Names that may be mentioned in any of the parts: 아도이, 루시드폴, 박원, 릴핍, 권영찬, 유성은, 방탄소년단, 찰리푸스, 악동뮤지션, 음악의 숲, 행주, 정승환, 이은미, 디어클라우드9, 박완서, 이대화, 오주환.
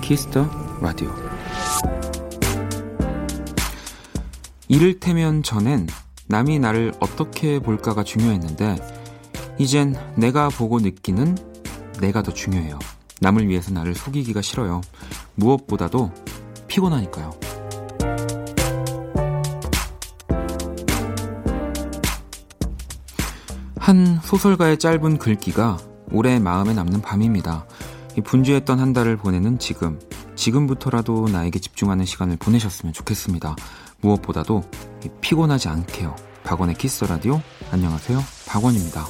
키스터 라디오. 이를테면 전엔 남이 나를 어떻게 볼까가 중요했는데 이젠 내가 보고 느끼는 내가 더 중요해요. 남을 위해서 나를 속이기가 싫어요. 무엇보다도 피곤하니까요. 한 소설가의 짧은 글귀가 오래 마음에 남는 밤입니다. 분주했던 한 달을 보내는 지금, 지금부터라도 나에게 집중하는 시간을 보내셨으면 좋겠습니다. 무엇보다도 피곤하지 않게요. 박원의 키스라디오, 안녕하세요, 박원입니다.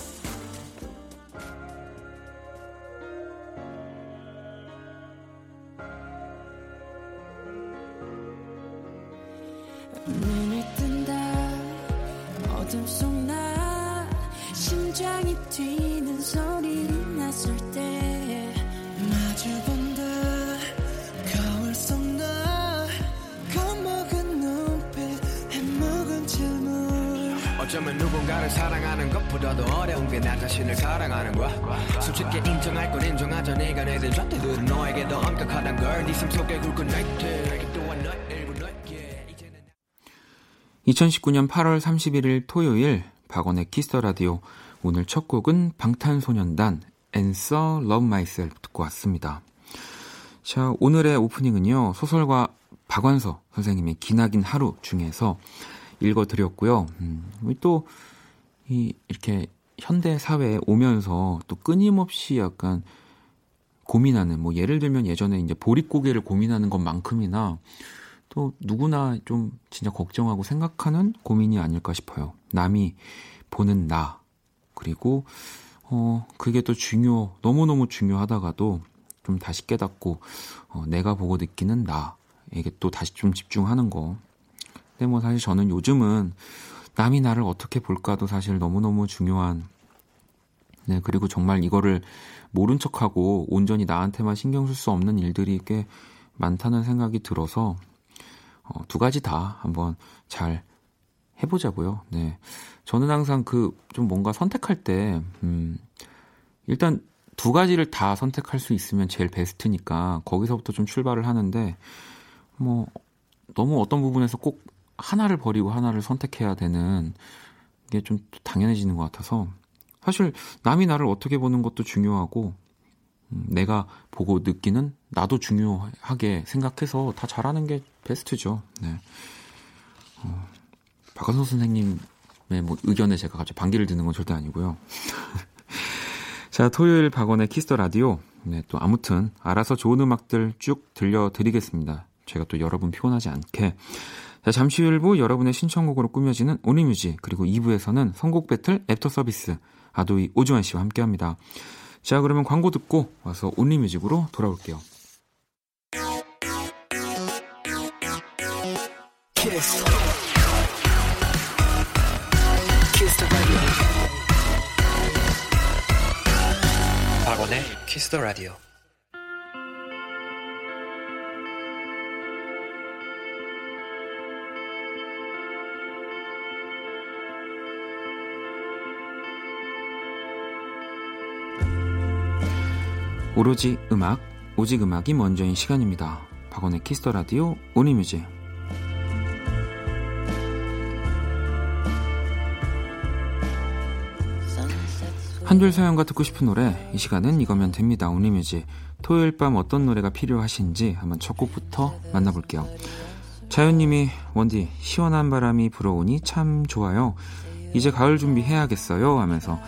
2019년 8월 31일 토요일 박원의 키스라디오. 오늘 첫 곡은 방탄소년단 Answer Love Myself 듣고 왔습니다. 자, 오늘의 오프닝은요, 소설가 박완서 선생님의 기나긴 하루 중에서 읽어드렸고요. 또 이렇게 현대 사회에 오면서 또 끊임없이 약간 고민하는, 뭐 예를 들면 예전에 이제 보릿고개를 고민하는 것만큼이나 또 누구나 좀 진짜 걱정하고 생각하는 고민이 아닐까 싶어요. 남이 보는 나, 그리고 그게 또 너무너무 중요하다가도 좀 다시 깨닫고 내가 보고 느끼는 나에게 또 다시 좀 집중하는 거. 근데 뭐 사실 저는 요즘은 남이 나를 어떻게 볼까도 사실 너무너무 중요한, 네, 그리고 정말 이거를 모른 척하고 온전히 나한테만 신경 쓸 수 없는 일들이 꽤 많다는 생각이 들어서 두 가지 다 한번 잘 해보자고요. 네, 저는 항상 좀 뭔가 선택할 때 일단 두 가지를 다 선택할 수 있으면 제일 베스트니까 거기서부터 좀 출발을 하는데, 뭐 너무 어떤 부분에서 꼭 하나를 버리고 하나를 선택해야 되는 게 좀 당연해지는 것 같아서, 사실 남이 나를 어떻게 보는 것도 중요하고 내가 보고 느끼는 나도 중요하게 생각해서 다 잘하는 게 베스트죠. 네. 박완서 선생님의 뭐 의견에 제가 갑자기 반기를 드는 건 절대 아니고요. 자, 토요일 박원의 키스더 라디오. 네, 또 아무튼 알아서 좋은 음악들 쭉 들려드리겠습니다. 제가 또 여러분 피곤하지 않게. 자, 잠시 후 1부 여러분의 신청곡으로 꾸며지는 온리뮤직, 그리고 2부에서는 선곡 배틀 애프터 서비스 아도이 오주환 씨와 함께합니다. 자, 그러면 광고 듣고 와서 온리뮤직으로 돌아올게요. 키스. 키스 더 라디오. 박원의 키스 더 라디오. 오로지 음악, 오직 음악이 먼저인 시간입니다. 박원의 키스더 라디오 온리뮤직. 한 줄 사연과 듣고 싶은 노래, 이 시간은 이거면 됩니다. 온리뮤직. 토요일 밤 어떤 노래가 필요하신지 한번 첫 곡부터 만나볼게요. 자연님이, 원디 시원한 바람이 불어오니 참 좋아요. 이제 가을 준비해야겠어요 하면서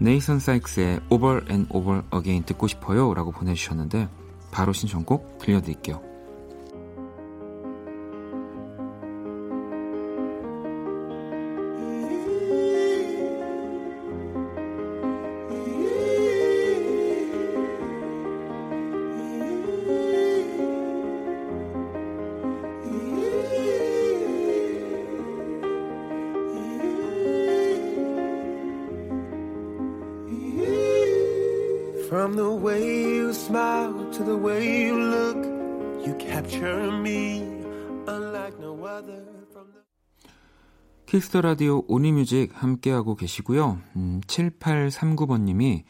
네이선 사이크스의 Over and Over Again 듣고 싶어요 라고 보내주셨는데, 바로 신청곡 들려드릴게요. From the way you smile to the way you look, you capture me unlike no other. 키스더라디오 오니뮤직 함께하고 계시고요. 7839번님이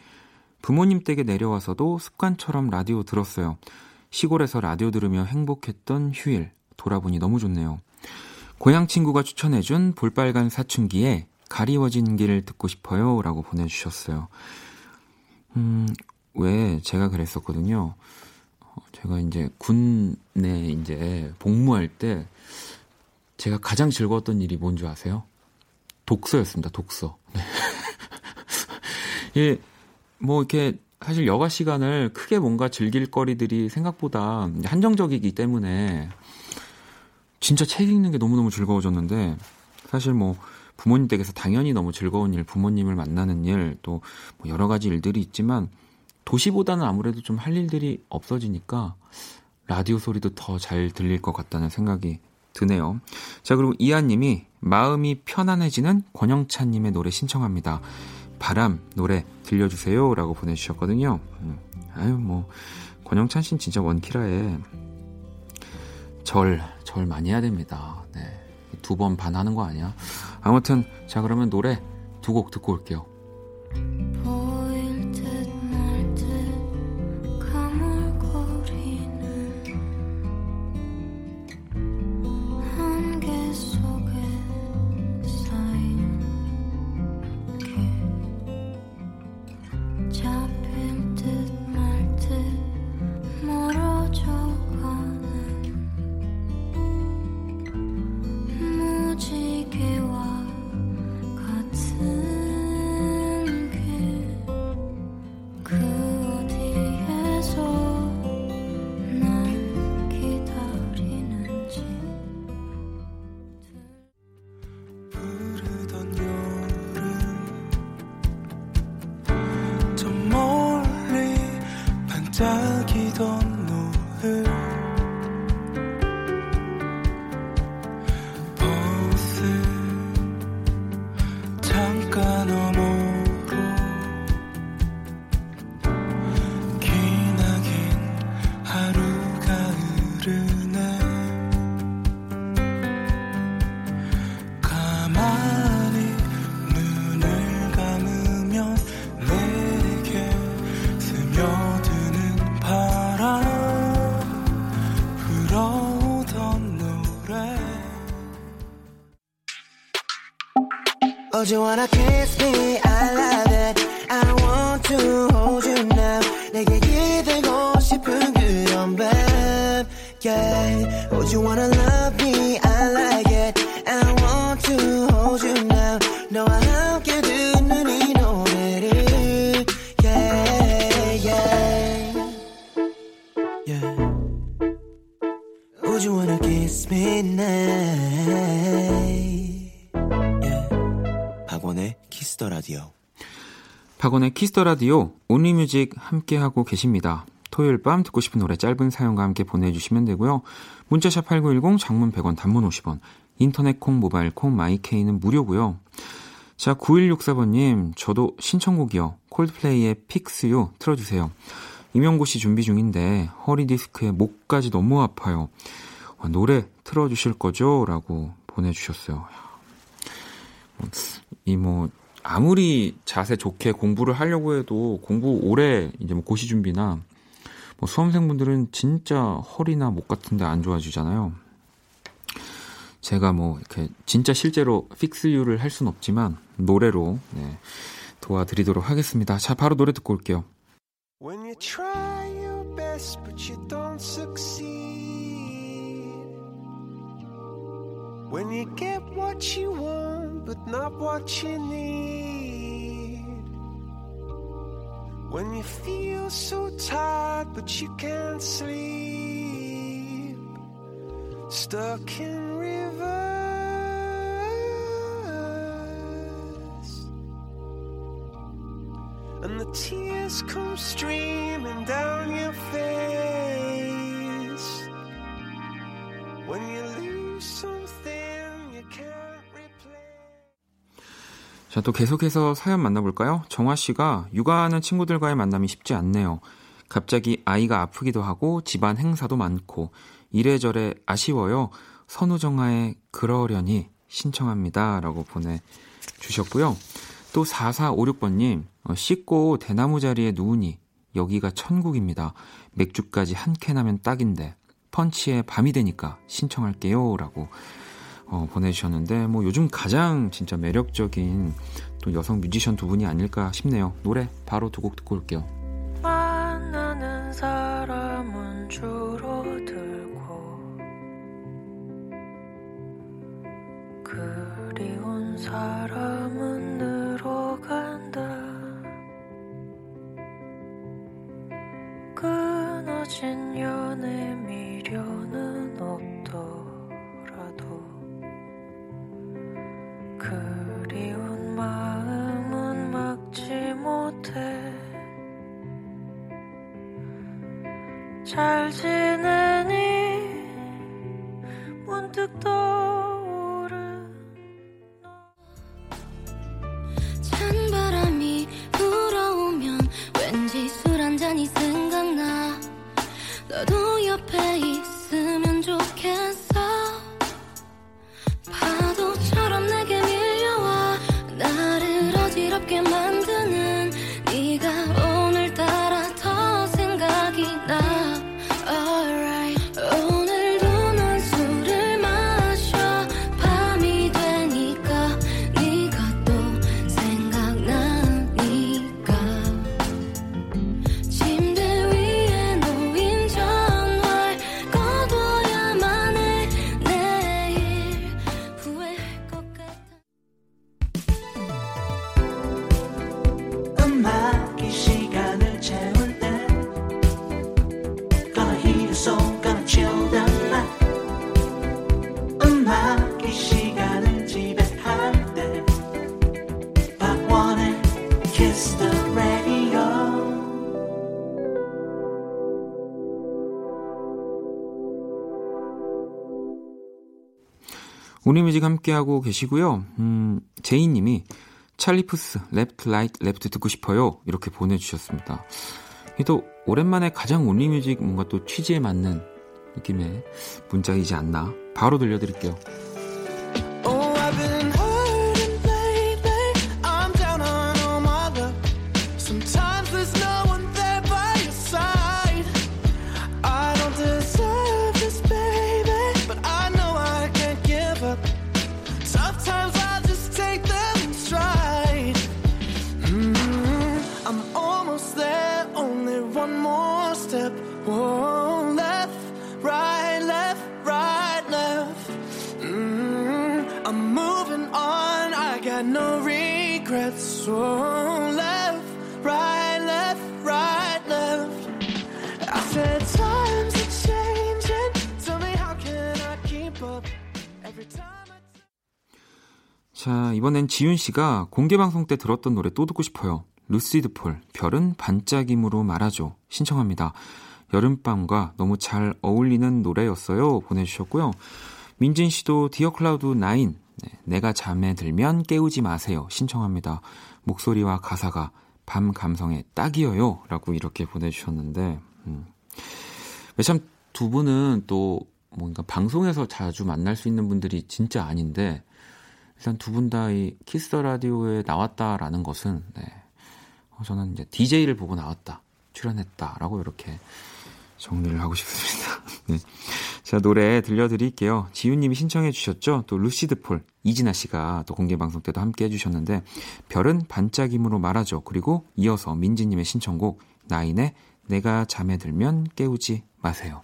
부모님 댁에 내려와서도 습관처럼 라디오 들었어요. 시골에서 라디오 들으며 행복했던 휴일 돌아보니 너무 좋네요. 고향 친구가 추천해준 볼빨간 사춘기에 가리워진 길 듣고 싶어요 라고 보내주셨어요. 왜 제가 그랬었거든요. 제가 이제 군에 이제 복무할 때 제가 가장 즐거웠던 일이 뭔지 아세요? 독서였습니다. 독서. 예, 뭐 이렇게 사실 여가 시간을 크게 뭔가 즐길 거리들이 생각보다 한정적이기 때문에 진짜 책 읽는 게 너무너무 즐거워졌는데, 사실 뭐 부모님 댁에서 당연히 너무 즐거운 일, 부모님을 만나는 일, 또 뭐 여러 가지 일들이 있지만 도시보다는 아무래도 좀 할 일들이 없어지니까 라디오 소리도 더 잘 들릴 것 같다는 생각이 드네요. 자, 그리고 이하님이 마음이 편안해지는 권영찬님의 노래 신청합니다. 바람 노래 들려주세요 라고 보내주셨거든요. 아유, 뭐 권영찬 씨는 진짜 원키라에 절 많이 해야 됩니다. 네, 2번 반 하는 거 아니야? 아무튼 자, 그러면 노래 2곡 듣고 올게요. Do you wanna kiss me? I love it. I want to hold you now. 내게 기대고 싶은 그런 밤. Yeah. Would you wanna love me? I like it. I want to hold you now. 너와 함께 듣는 이 노래를. Yeah, yeah. Yeah. Would you wanna kiss me now? 박원의 키스더라디오 온리뮤직 함께하고 계십니다. 토요일 밤 듣고 싶은 노래 짧은 사연과 함께 보내주시면 되고요. 문자샵 8910, 장문 100원, 단문 50원, 인터넷 콩, 모바일 콩, 마이케이는 무료고요. 자, 9164번님, 저도 신청곡이요. 콜드플레이의 픽스유 틀어주세요. 임용고시 준비 중인데 허리디스크에 목까지 너무 아파요. 노래 틀어주실 거죠? 라고 보내주셨어요. 이 뭐 아무리 자세 좋게 공부를 하려고 해도 공부 오래 이제 뭐 고시 준비나 뭐 수험생분들은 진짜 허리나 목 같은데 안 좋아지잖아요. 제가 뭐 이렇게 진짜 실제로 픽스유를 할 순 없지만 노래로 네, 도와드리도록 하겠습니다. 자, 바로 노래 듣고 올게요. When you try your best but you don't succeed. When you get what you want but not what you need. When you feel so tired but you can't sleep. Stuck in reverse. And the tears come streaming down your face. When you lose something you can't. 자, 또 계속해서 사연 만나볼까요? 정화씨가 육아하는 친구들과의 만남이 쉽지 않네요. 갑자기 아이가 아프기도 하고 집안 행사도 많고 이래저래 아쉬워요. 선우정아의 그러려니 신청합니다 라고 보내주셨고요. 또 4456번님 씻고 대나무 자리에 누우니 여기가 천국입니다. 맥주까지 한 캔하면 딱인데 펀치에 밤이 되니까 신청할게요 라고 보내주셨는데 뭐 요즘 가장 진짜 매력적인 또 여성 뮤지션 두 분이 아닐까 싶네요. 노래 바로 두 곡 듣고 올게요. 만나는 사람은 줄어들고 그리운 사람은 늘어간다. 끊어진 연애 미련은 없더라도 그리운 마음은 막지 못해. 잘 지내니 문득 떠오른 찬 바람이 불어오면 왠지 술 한 잔이 생각나. 너도 옆에 있으면 좋겠어. 파도처럼 내게 밀려와 나를 어지럽게 만드는 네가 오늘따라 더 생각이 나. 우리뮤직 함께하고 계시고요. 제이님이 찰리푸스 레프트 라이트 레프트 듣고 싶어요 이렇게 보내주셨습니다. 또 오랜만에 가장 우리뮤직 뭔가 또 취지에 맞는 느낌의 문자이지 않나. 바로 들려드릴게요. 자, 이번엔 지윤씨가 공개방송 때 들었던 노래 또 듣고 싶어요. 루시드폴 별은 반짝임으로 말아줘 신청합니다. 여름밤과 너무 잘 어울리는 노래였어요 보내주셨고요. 민진씨도 디어클라우드9 내가 잠에 들면 깨우지 마세요 신청합니다. 목소리와 가사가 밤 감성에 딱이어요 라고 이렇게 보내주셨는데 참 두 분은 또 뭔가 방송에서 자주 만날 수 있는 분들이 진짜 아닌데 일단 두 분 다 이 키스 더 라디오에 나왔다라는 것은 저는 이제 DJ를 보고 나왔다 출연했다라고 이렇게 정리를 하고 싶습니다. 네. 자, 노래 들려드릴게요. 지윤님이 신청해 주셨죠. 또 루시드폴 이진아씨가 또 공개방송 때도 함께 해주셨는데 별은 반짝임으로 말하죠. 그리고 이어서 민지님의 신청곡 나인의 내가 잠에 들면 깨우지 마세요.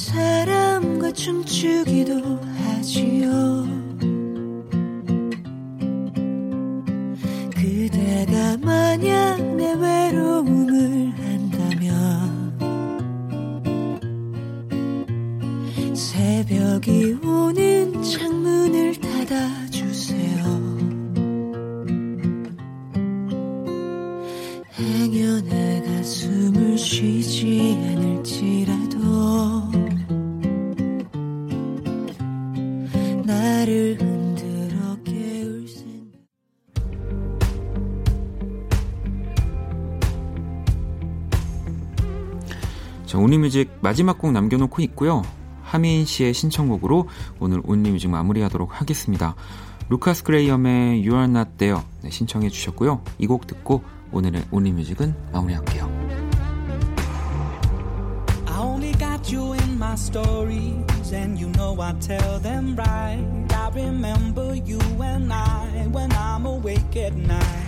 사람과 춤추기도 하지요. 새벽이 오는 창문을 닫아주세요. 행여 내가 숨을 쉬지 않을지라도 나를 흔들어 깨울 생각. 자, 온리뮤직 마지막 곡 남겨놓고 있고요. 하민 씨의 신청곡으로 오늘 온리뮤직 마무리하도록 하겠습니다. 루카스 그레이엄의 You Are Not There 네, 신청해 주셨고요. 이 곡 듣고 오늘의 온리뮤직은 마무리할게요. I only got you in my stories and you know I tell them right. I remember you and I when I'm awake at night.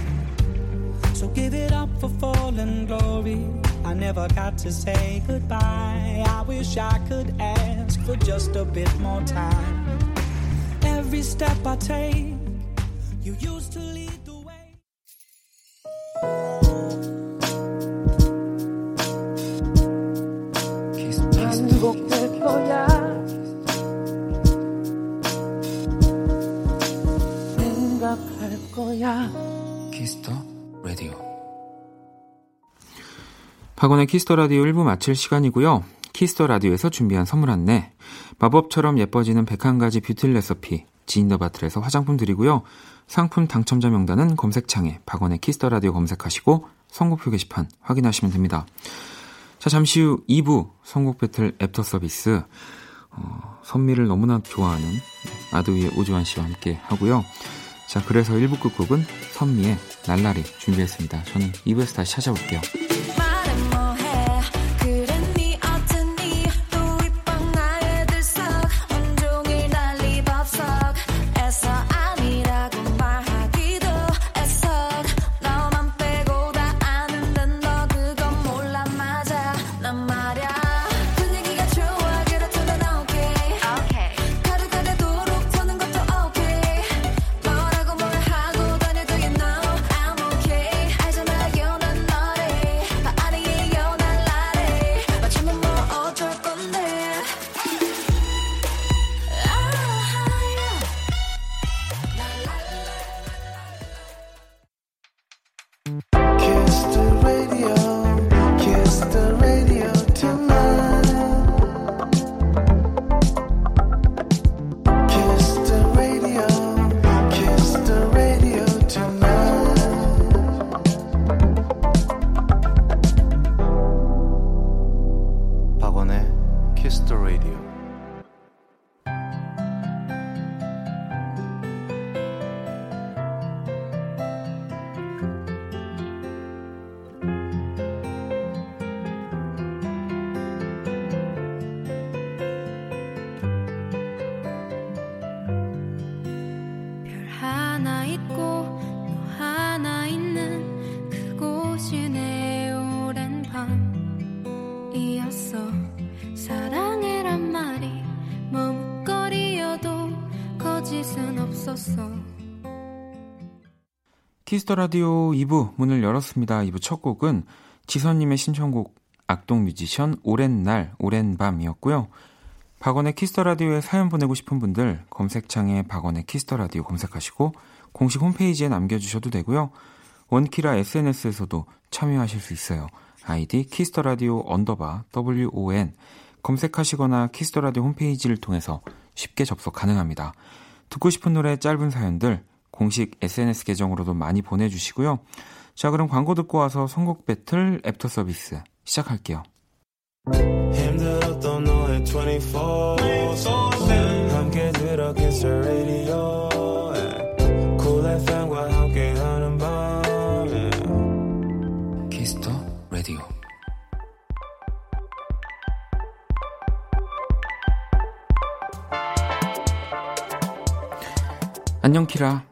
So give it up for fallen glory. I never got to say goodbye. I wish I could ask for just a bit more time. Every step I take, you used to lead the way. 반복될 거야. 생각할 거야. Kiss the radio. 박원의 키스더라디오 1부 마칠 시간이고요. 키스더라디오에서 준비한 선물 안내. 마법처럼 예뻐지는 101가지 뷰티 레시피 지인더바틀에서 화장품 드리고요. 상품 당첨자 명단은 검색창에 박원의 키스더라디오 검색하시고 선곡표 게시판 확인하시면 됩니다. 자, 잠시 후 2부 선곡 배틀 애프터 서비스 선미를 너무나 좋아하는 아도이의 오주환 씨와 함께 하고요. 자, 그래서 1부 끝곡은 선미의 날라리 준비했습니다. 저는 2부에서 다시 찾아올게요. 키스더라디오 2부 문을 열었습니다. 2부 첫 곡은 지선님의 신청곡 악동뮤지션 오랜 날 오랜 밤이었고요. 박원의 키스더라디오에 사연 보내고 싶은 분들 검색창에 박원의 키스더라디오 검색하시고 공식 홈페이지에 남겨주셔도 되고요. 원키라 SNS에서도 참여하실 수 있어요. 아이디 키스더라디오 _ WON 검색하시거나 키스더라디오 홈페이지를 통해서 쉽게 접속 가능합니다. 듣고 싶은 노래 짧은 사연들 공식 SNS 계정으로도 많이 보내주시고요. 자, 그럼 광고 듣고 와서 선곡 배틀 애프터 서비스 시작할게요. 힘들었던 너의 24/7 함께 들어 키스 라디오 쿨 FM과 함께하는 밤에 키스 더 라디오. 안녕 키라.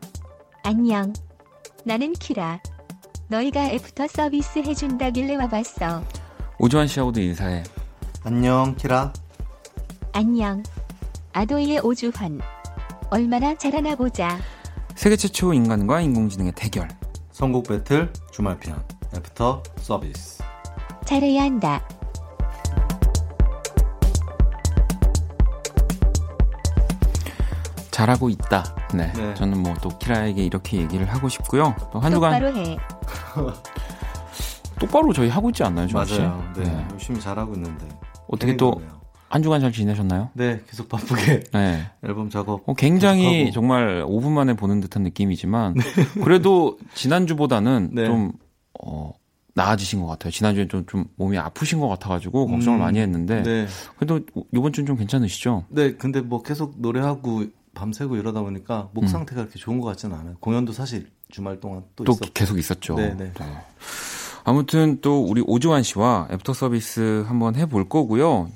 안녕. 나는 키라. 너희가 애프터 서비스 해준다길래 와봤어. 오주환 씨하고도 인사해. 안녕 키라. 안녕. 아도이의 오주환. 얼마나 잘하나 보자. 세계 최초 인간과 인공지능의 대결. 선곡 배틀 주말편 애프터 서비스. 잘해야 한다. 잘하고 있다. 네, 네. 저는 뭐 또 키라에게 이렇게 얘기를 하고 싶고요. 또 한두간 똑바로 해. 똑바로 저희 하고 있지 않나요, 지금? 맞아요. 네, 네. 열심히 잘하고 있는데. 어떻게 또 한 주간 잘 지내셨나요? 네, 계속 바쁘게 네. 앨범 작업. 굉장히 정말 5분 만에 보는 듯한 느낌이지만 그래도 지난주보다는 네. 좀 나아지신 것 같아요. 지난주에 좀 몸이 아프신 것 같아가지고 걱정을 많이 했는데 네. 그래도 이번 주는 좀 괜찮으시죠? 네, 근데 뭐 계속 노래하고 밤새고 이러다 보니까 목 상태가 그렇게 좋은 것 같지는 않아요. 공연도 사실 주말 동안 또 있었고. 계속 있었죠. 네, 네. 네. 아무튼 또 우리 오주환 씨와 애프터 서비스 한번 해볼 거고요.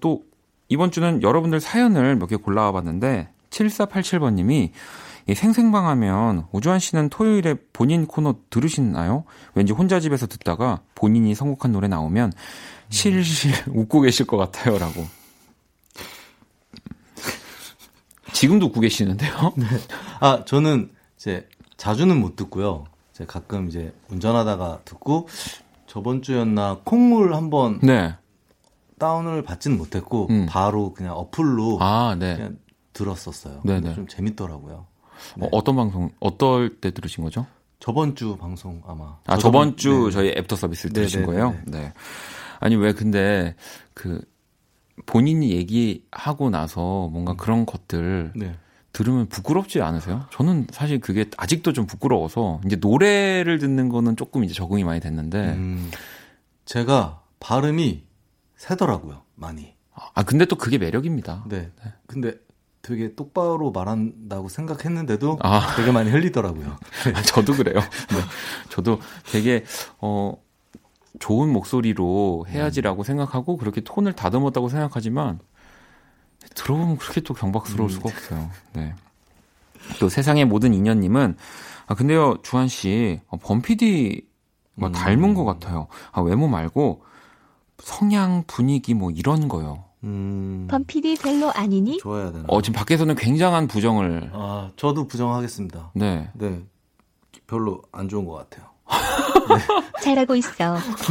또 이번 주는 여러분들 사연을 몇 개 골라와 봤는데 7487번님이 생생방하면 오주환 씨는 토요일에 본인 코너 들으시나요? 왠지 혼자 집에서 듣다가 본인이 선곡한 노래 나오면 실실 웃고 계실 것 같아요 라고. 지금도 웃고 계시는데요? 네. 아, 저는 이제 자주는 못 듣고요. 제가 가끔 이제 운전하다가 듣고 저번 주였나 콩물 한번 네. 다운을 받지는 못했고 바로 그냥 어플로 네. 그냥 들었었어요. 근데 좀 재밌더라고요. 네. 어떤 방송, 어떨 때 들으신 거죠? 저번 주 방송 아마. 아, 저번 주 네. 저희 애프터 서비스를 들으신 거예요? 네. 아니, 왜 근데 본인이 얘기하고 나서 뭔가 그런 것들 네. 들으면 부끄럽지 않으세요? 저는 사실 그게 아직도 좀 부끄러워서 이제 노래를 듣는 거는 조금 이제 적응이 많이 됐는데 제가 발음이 새더라고요, 많이. 아, 근데 또 그게 매력입니다. 네. 네. 근데 되게 똑바로 말한다고 생각했는데도 되게 많이 흘리더라고요. 네. 저도 그래요. 네. 저도 되게 좋은 목소리로 해야지라고 생각하고 그렇게 톤을 다듬었다고 생각하지만 들어보면 그렇게 또 경박스러울 수가 없어요. 네. 또 세상의 모든 인연님은 근데요, 주한 씨 범피디가 닮은 것 같아요. 외모 말고 성향, 분위기 뭐 이런 거요. 범피디 별로 아니니? 좋아야 되나? 지금 밖에서는 굉장한 부정을. 아, 저도 부정하겠습니다. 네, 네, 별로 안 좋은 것 같아요. 네. 잘하고 있어.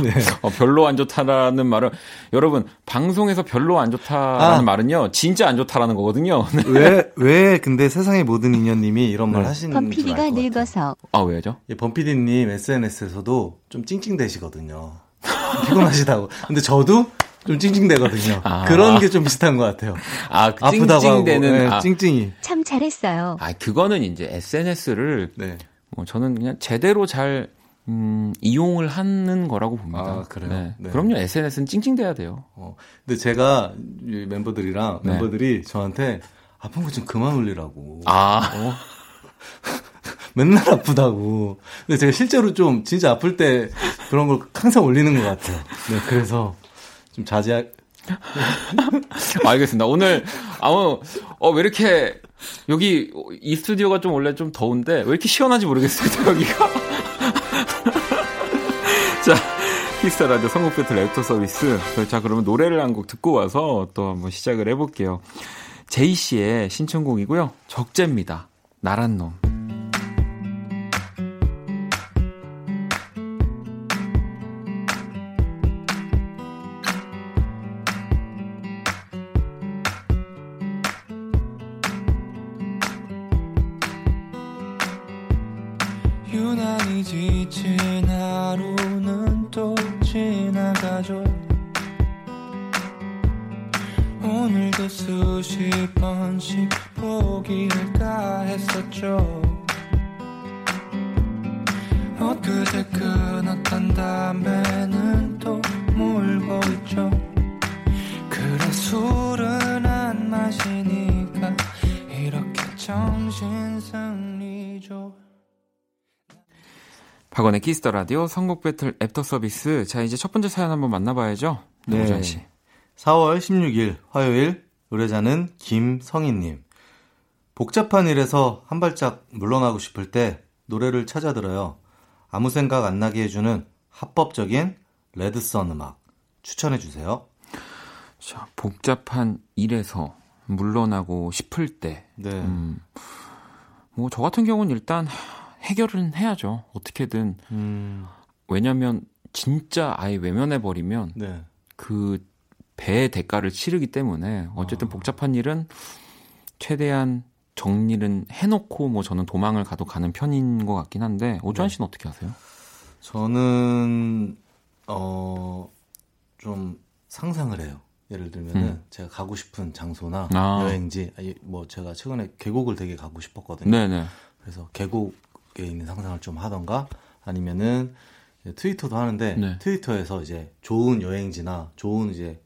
네. 별로 안 좋다라는 말은 여러분 방송에서 별로 안 좋다라는 말은요 진짜 안 좋다라는 거거든요. 왜 근데 세상의 모든 인연님이 이런 말 하시는 줄 알 것 같아요. 범피디가 늙어서. 아, 왜죠? 예, 범피디님 SNS에서도 좀 찡찡대시거든요. 피곤하시다고. 근데 저도 좀 찡찡대거든요. 그런 게 좀 비슷한 것 같아요. 찡찡대는 찡찡이. 참 잘했어요. 그거는 이제 SNS를 네. 뭐 저는 그냥 제대로 잘 이용을 하는 거라고 봅니다. 아, 그래요? 네. 네. 그럼요. SNS는 찡찡대야 돼요. 근데 제가 멤버들이 저한테 아픈 거 좀 그만 울리라고. 맨날 아프다고. 근데 제가 실제로 좀 진짜 아플 때 그런 걸 항상 올리는 것 같아요. 네, 그래서 좀 자제할. 알겠습니다. 오늘 왜 이렇게 여기 이 스튜디오가 좀 원래 좀 더운데 왜 이렇게 시원한지 모르겠습니다. 여기가. 자, 키스타 라디오 선곡 배틀 애프터 서비스. 자, 그러면 노래를 한 곡 듣고 와서 또 한번 시작을 해볼게요. 제이 씨의 신청곡이고요. 적재입니다. 나란 놈. 박원의 키스터 라디오 선곡 배틀 애프터 서비스. 자, 이제 첫 번째 사연 한번 만나봐야죠. 네. 오주환 씨. 4월 16일 화요일 의뢰자는 김성희님. 복잡한 일에서 한 발짝 물러나고 싶을 때 노래를 찾아 들어요. 아무 생각 안 나게 해주는 합법적인 레드썬 음악 추천해 주세요. 자, 복잡한 일에서 물러나고 싶을 때. 네. 뭐 저 같은 경우는 일단 해결은 해야죠. 어떻게든. 왜냐면 진짜 아예 외면해버리면 네. 그 배의 대가를 치르기 때문에 어쨌든 복잡한 일은 최대한 정리는 해놓고 뭐 저는 도망을 가도 가는 편인 것 같긴 한데 오주환 씨는 어떻게 하세요? 저는 좀 상상을 해요. 예를 들면은 제가 가고 싶은 장소나 여행지, 뭐 제가 최근에 계곡을 되게 가고 싶었거든요. 네네. 그래서 계곡에 있는 상상을 좀 하던가 아니면은 트위터도 하는데 네. 트위터에서 이제 좋은 여행지나 좋은 이제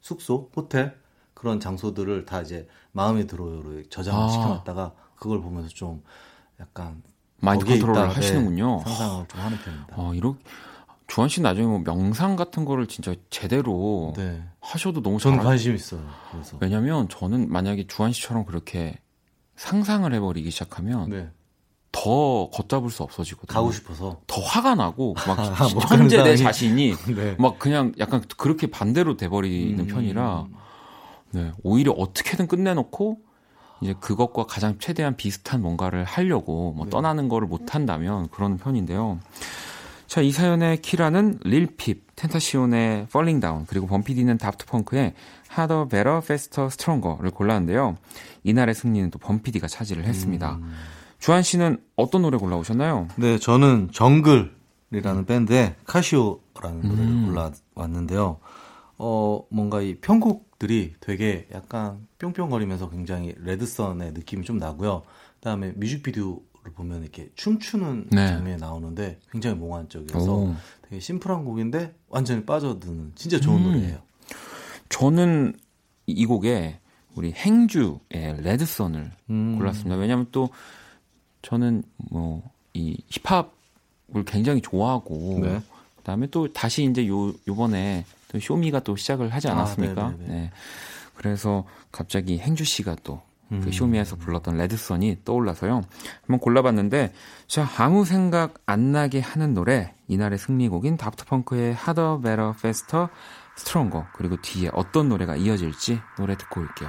숙소, 호텔 그런 장소들을 다 이제 마음에 들어요로 저장을 시켜놨다가 그걸 보면서 좀 약간 마인드 컨트롤을 하시는군요. 네, 상상을 좀 하는 편입니다. 이렇게 주한 씨 나중에 뭐 명상 같은 거를 진짜 제대로 네. 하셔도 너무 저는 관심 있어요. 그래서. 왜냐면 저는 만약에 주한 씨처럼 그렇게 상상을 해버리기 시작하면 네. 더 걷잡을 수 없어지거든요. 가고 싶어서 더 화가 나고 막 현재 내 자신이 네. 막 그냥 약간 그렇게 반대로 돼버리는 편이라 네, 오히려 어떻게든 끝내놓고 이제 그것과 가장 최대한 비슷한 뭔가를 하려고 뭐 네. 떠나는 거를 못 한다면 그런 편인데요. 자, 이 사연의 키라는 릴핍, 텐타시온의 Falling Down, 그리고 범피디는 다프트펑크의 Harder, Better, Faster, Stronger를 골랐는데요. 이날의 승리는 또 범피디가 차지를 했습니다. 주한 씨는 어떤 노래 골라오셨나요? 네, 저는 정글이라는 밴드의 카시오라는 노래를 골라왔는데요. 뭔가 이 편곡들이 되게 약간 뿅뿅거리면서 굉장히 레드썬의 느낌이 좀 나고요. 그다음에 뮤직비디오 보면 이렇게 춤추는 네. 장면이 나오는데 굉장히 몽환적이어서 되게 심플한 곡인데 완전히 빠져드는 진짜 좋은 노래예요. 저는 이 곡에 우리 행주의 레드선을 골랐습니다. 왜냐하면 또 저는 뭐 이 힙합을 굉장히 좋아하고 네. 그다음에 또 다시 이제 요번에 또 쇼미가 또 시작을 하지 않았습니까? 네. 그래서 갑자기 행주 씨가 또 그 쇼미에서 불렀던 레드선이 떠올라서요. 한번 골라봤는데 자 아무 생각 안 나게 하는 노래 이날의 승리곡인 다프트펑크의 Harder, Better, Faster, Stronger 그리고 뒤에 어떤 노래가 이어질지 노래 듣고 올게요.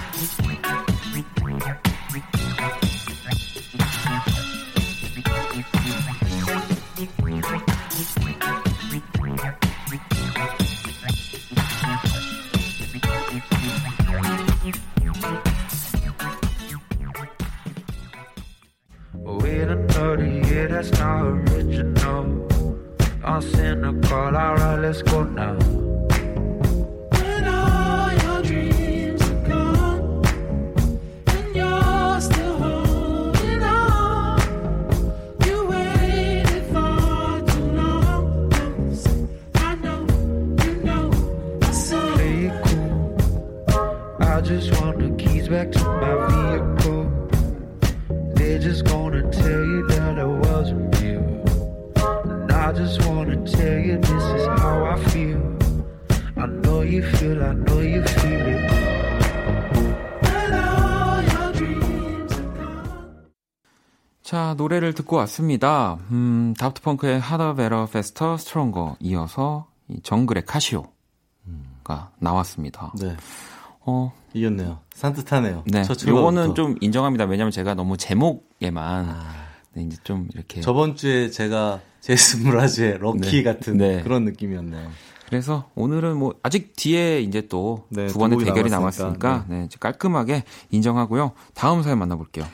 자, 노래를 듣고 왔습니다. 다프트펑크의 Harder, Better, Faster, Stronger 이어서 이 정글의 카시오가 나왔습니다. 네. 이겼네요. 산뜻하네요. 네. 요거는 좀 인정합니다. 왜냐면 제가 너무 제목에만 네, 이제 좀 이렇게 저번 주에 제가 제스무라즈의 럭키 네. 같은 네. 그런 느낌이었네요. 그래서 오늘은 뭐 아직 뒤에 이제 또 두 네, 번의 대결이 남았으니까 네. 네, 이제 깔끔하게 인정하고요. 다음 사연 만나볼게요.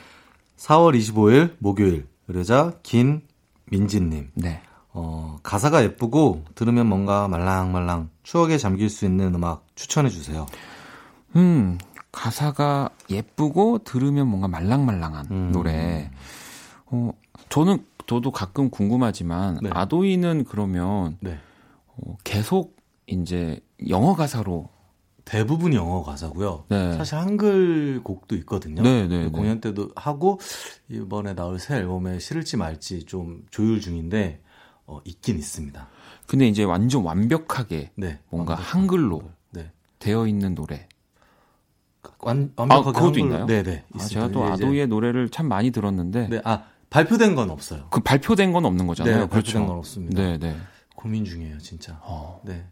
4월 25일 목요일 의뢰자 김민진님. 네. 가사가 예쁘고 들으면 뭔가 말랑말랑 추억에 잠길 수 있는 음악 추천해 주세요. 가사가 예쁘고 들으면 뭔가 말랑말랑한 노래. 저도 가끔 궁금하지만 네. 아도이는 그러면. 네. 계속 이제 영어 가사로 대부분 영어 가사고요. 네. 사실 한글 곡도 있거든요. 네. 공연 때도 하고 이번에 나올 새 앨범에 실을지 말지 좀 조율 중인데 있긴 있습니다. 근데 이제 완전 완벽하게 네, 뭔가 한글로 네. 되어 있는 노래. 완벽하게 그것도 한글로. 있나요? 네. 있습니다. 제가 또 아도이의 노래를 참 많이 들었는데 네, 발표된 건 없어요. 그 발표된 건 없는 거잖아요. 네, 발표된 그렇죠. 건 없습니다. 네. 고민 중이에요, 진짜. 네.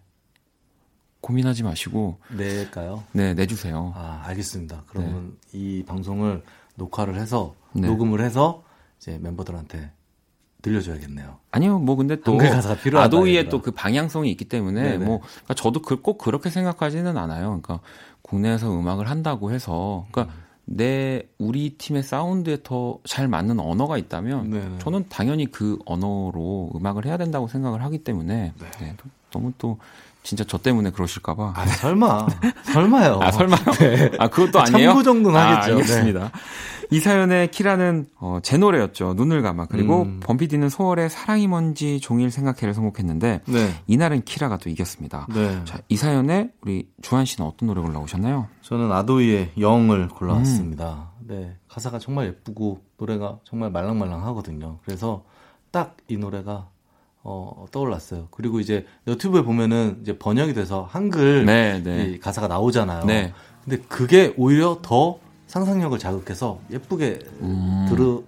고민하지 마시고 낼까요? 네, 내주세요. 아, 알겠습니다. 그러면 네. 이 방송을 녹화를 해서 네. 녹음을 해서 이제 멤버들한테 들려줘야겠네요. 아니요, 뭐 근데 또 아도이의 또 그 방향성이 있기 때문에 네네. 뭐 그러니까 저도 꼭 그렇게 생각하지는 않아요. 그러니까 국내에서 음악을 한다고 해서 그러니까 우리 팀의 사운드에 더 잘 맞는 언어가 있다면 네네. 저는 당연히 그 언어로 음악을 해야 된다고 생각을 하기 때문에 네, 너무 또 진짜 저 때문에 그러실까봐. 아, 설마요. 아, 설마요? 네. 아, 그것도 아니에요? 참고 정도는 하겠죠. 아, 알겠습니다. 네. 이 사연의 키라는 제 노래였죠. 눈을 감아. 그리고 범피디는 소월의 사랑이 뭔지 종일 생각해를 선곡했는데 네. 이날은 키라가 또 이겼습니다. 네. 자, 이 사연에 우리 주한 씨는 어떤 노래 골라오셨나요? 저는 아도이의 영을 골라왔습니다. 네, 가사가 정말 예쁘고 노래가 정말 말랑말랑하거든요. 그래서 딱 이 노래가 떠올랐어요. 그리고 이제 유튜브에 보면은 이제 번역이 돼서 한글 네, 네. 이 가사가 나오잖아요. 네. 근데 그게 오히려 더 상상력을 자극해서 예쁘게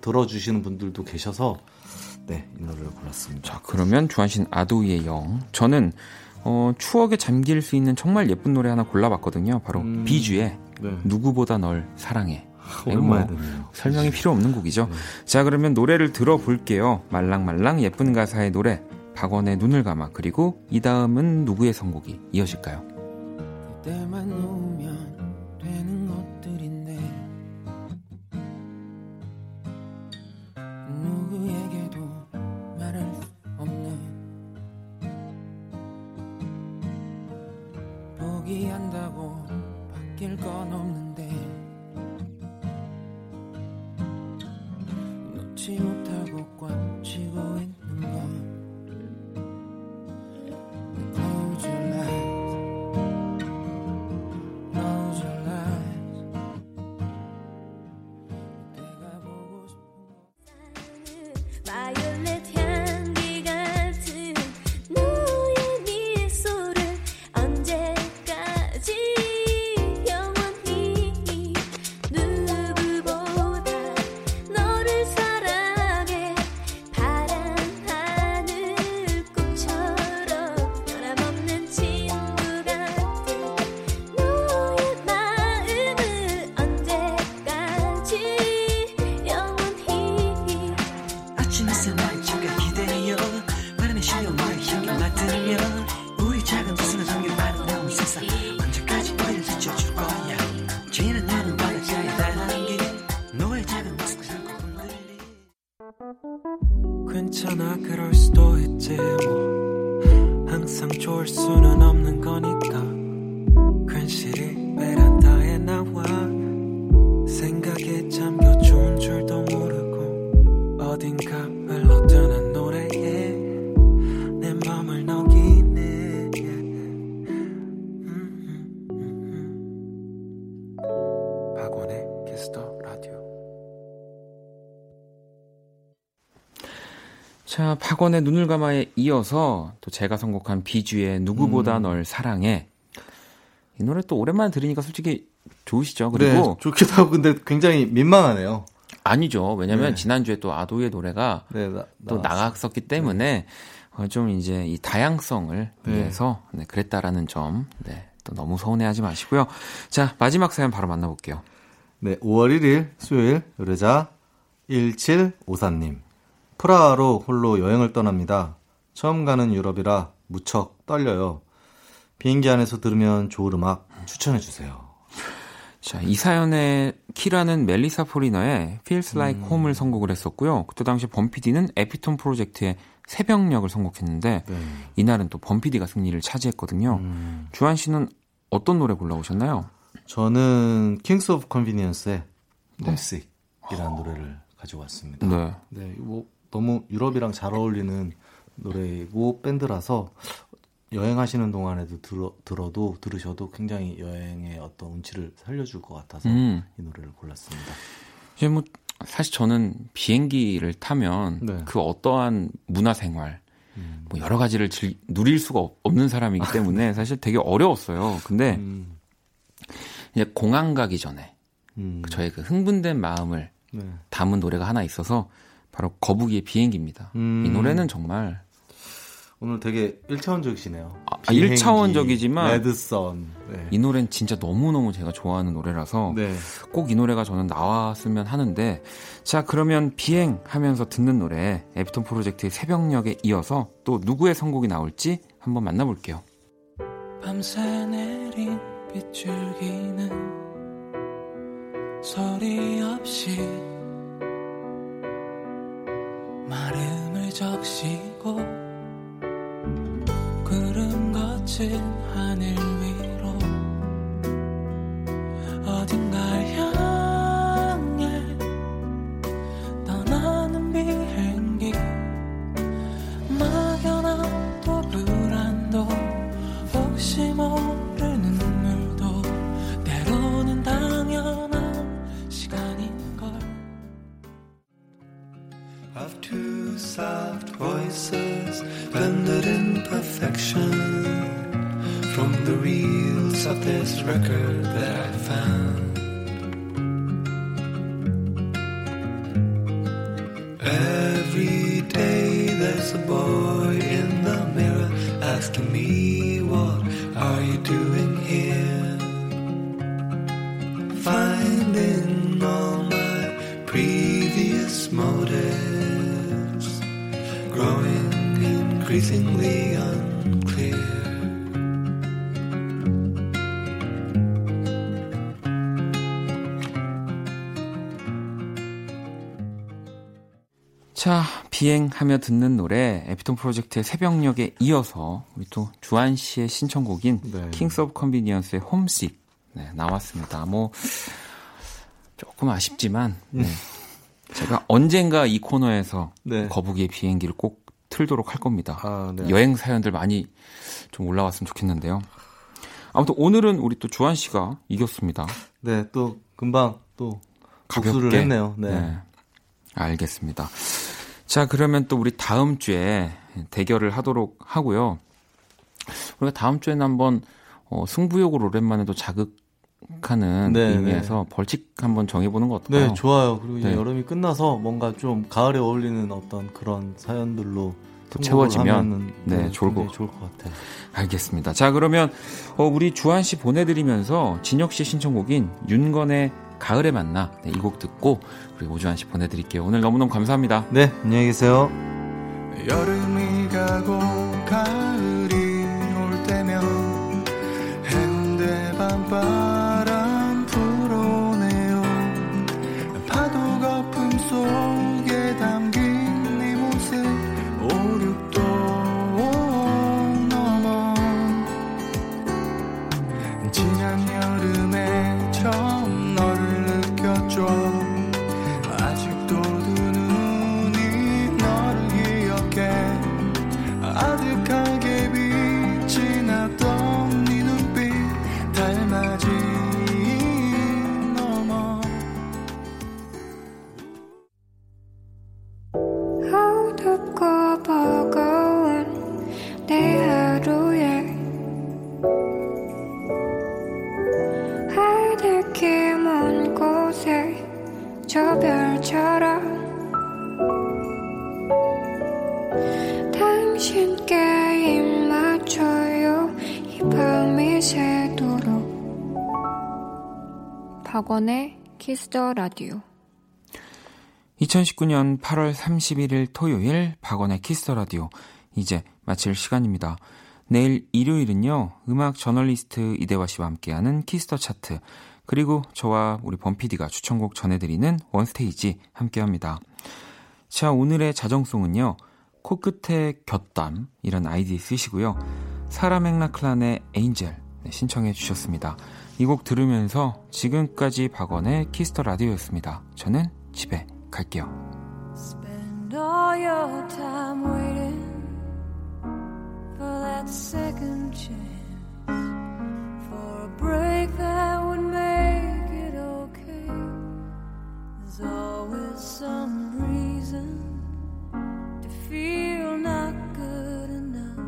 들어주시는 분들도 계셔서 네, 이 노래를 골랐습니다. 자, 그러면 주한 씨는 아도이의 영. 저는 추억에 잠길 수 있는 정말 예쁜 노래 하나 골라봤거든요. 바로 비주의 네. 누구보다 널 사랑해. 설명이 필요 없는 곡이죠. 네. 자, 그러면 노래를 들어볼게요. 말랑말랑 예쁜 가사의 노래 박원의 눈을 감아. 그리고 이 다음은 누구의 선곡이 이어질까요? 그때만 오면 되는 것들인데 누구에게도 말할 수 없는 포기한다고 바뀔 건 없는데 못하고 꽉 쥐고 있는 건 Close your eyes Close your eyes 내가 보고 싶은 건 바이올렛 향기 같은 너의 미소를 언제까지 영원히 누구보다 너를 사랑해 박원의 눈을 감아에 이어서 또 제가 선곡한 비주의 누구보다 널 사랑해. 이 노래 또 오랜만에 들으니까 솔직히 좋으시죠? 그리고 네, 좋기도 하고 근데 굉장히 민망하네요. 아니죠. 왜냐면 네. 지난주에 또 아도이의 노래가 네, 또 나갔었기 때문에 네. 좀 이제 이 다양성을 네. 위해서 네, 그랬다라는 점 네, 또 너무 서운해하지 마시고요. 자, 마지막 사연 바로 만나볼게요. 네, 5월 1일 수요일 의뢰자 1754님. 프라하로 홀로 여행을 떠납니다. 처음 가는 유럽이라 무척 떨려요. 비행기 안에서 들으면 좋을 음악 추천해 주세요. 자, 이 사연의 키라는 멜리사 포리너의 Feels Like Home을 선곡을 했었고요. 그때 당시 범피디는 에피톤 프로젝트의 새벽녘을 선곡했는데 네. 이날은 또 범피디가 승리를 차지했거든요. 주한 씨는 어떤 노래 골라오셨나요? 저는 킹스 오브 컨비니언스의 홈식이라는 노래를 가지고 왔습니다. 네. 네, 뭐 너무 유럽이랑 잘 어울리는 노래이고 밴드라서 여행하시는 동안에도 들으셔도 굉장히 여행의 어떤 운치를 살려줄 것 같아서 이 노래를 골랐습니다. 이제 뭐 사실 저는 비행기를 타면 네. 그 어떠한 문화생활 뭐 여러 가지를 누릴 수가 없는 사람이기 때문에 사실 되게 어려웠어요. 근데 이제 공항 가기 전에 저의 그 흥분된 마음을 네. 담은 노래가 하나 있어서 바로 거북이의 비행기입니다. 이 노래는 정말 오늘 되게 일차원적이시네요. 아, 비행기, 1차원적이지만 레드선. 네. 이 노래는 진짜 너무너무 제가 좋아하는 노래라서 네. 꼭 이 노래가 저는 나왔으면 하는데, 자 그러면 비행하면서 듣는 노래 에비톤 프로젝트의 새벽녘에 이어서 또 누구의 선곡이 나올지 한번 만나볼게요. 밤새 내린 빗줄기는 소리 없이 마름을 적시고 구름 거친 하늘 위로 어딘가 향해 떠나는 비행기, 막연함도 불안도 혹시 모르는 눈물도 때로는 당연한 시간인걸. Of two soft voices blended in perfection from the reels of this record that I found. Every day there's a boy in the mirror asking me, what are you doing here? Finding all my previous motives growing increasingly unclear. 자, 비행하며 듣는 노래 에피톤 프로젝트의 새벽녘에 이어서 우리 또 주한 씨의 신청곡인 네. 킹스 오브 컨비니언스의 홈식 네, 나왔습니다. 뭐 조금 아쉽지만 네. 제가 언젠가 이 코너에서 네. 거북이의 비행기를 꼭 틀도록 할 겁니다. 아, 네. 여행 사연들 많이 좀 올라왔으면 좋겠는데요. 아무튼 오늘은 우리 또 주한 씨가 이겼습니다. 네, 또 금방 또 복수를 했네요. 네. 네, 알겠습니다. 자, 그러면 또 우리 다음 주에 대결을 하도록 하고요. 우리가 다음 주에는 한번 승부욕을 오랜만에 또 자극 하는 네, 의미에서 네. 벌칙 한번 정해보는 거 어떨까요? 네, 좋아요. 그리고 이제 네. 여름이 끝나서 뭔가 좀 가을에 어울리는 어떤 그런 사연들로 채워지면 네, 좋을 것 같아요. 알겠습니다. 자, 그러면 우리 주한 씨 보내드리면서 진혁 씨의 신청곡인 윤건의 가을에 만나 네, 이 곡 듣고 우리 오주환 씨 보내드릴게요. 오늘 너무너무 감사합니다. 네, 안녕히 계세요. 여름이 가고 가을이 올 때면 해운대 밤밤 박원의 키스 더 라디오. 2019년 8월 31일 토요일 박원의 키스 더 라디오 이제 마칠 시간입니다. 내일 일요일은요, 음악 저널리스트 이대화 씨와 함께하는 키스 더 차트, 그리고 저와 우리 범피디가 추천곡 전해드리는 원스테이지 함께합니다. 자, 오늘의 자정송은요, 코끝에 곁담이란 아이디 쓰시고요, 사라 맥락클란의 에인젤 네, 신청해 주셨습니다. 이 곡 들으면서 지금까지 박원의 키스터 라디오였습니다. 저는 집에 갈게요. Spend all your time waiting for that second chance, for a break that would make it okay. There's always some reason to feel not good enough,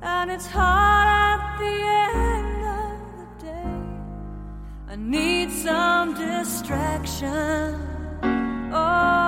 and it's hard at the end. I need some distraction. Oh.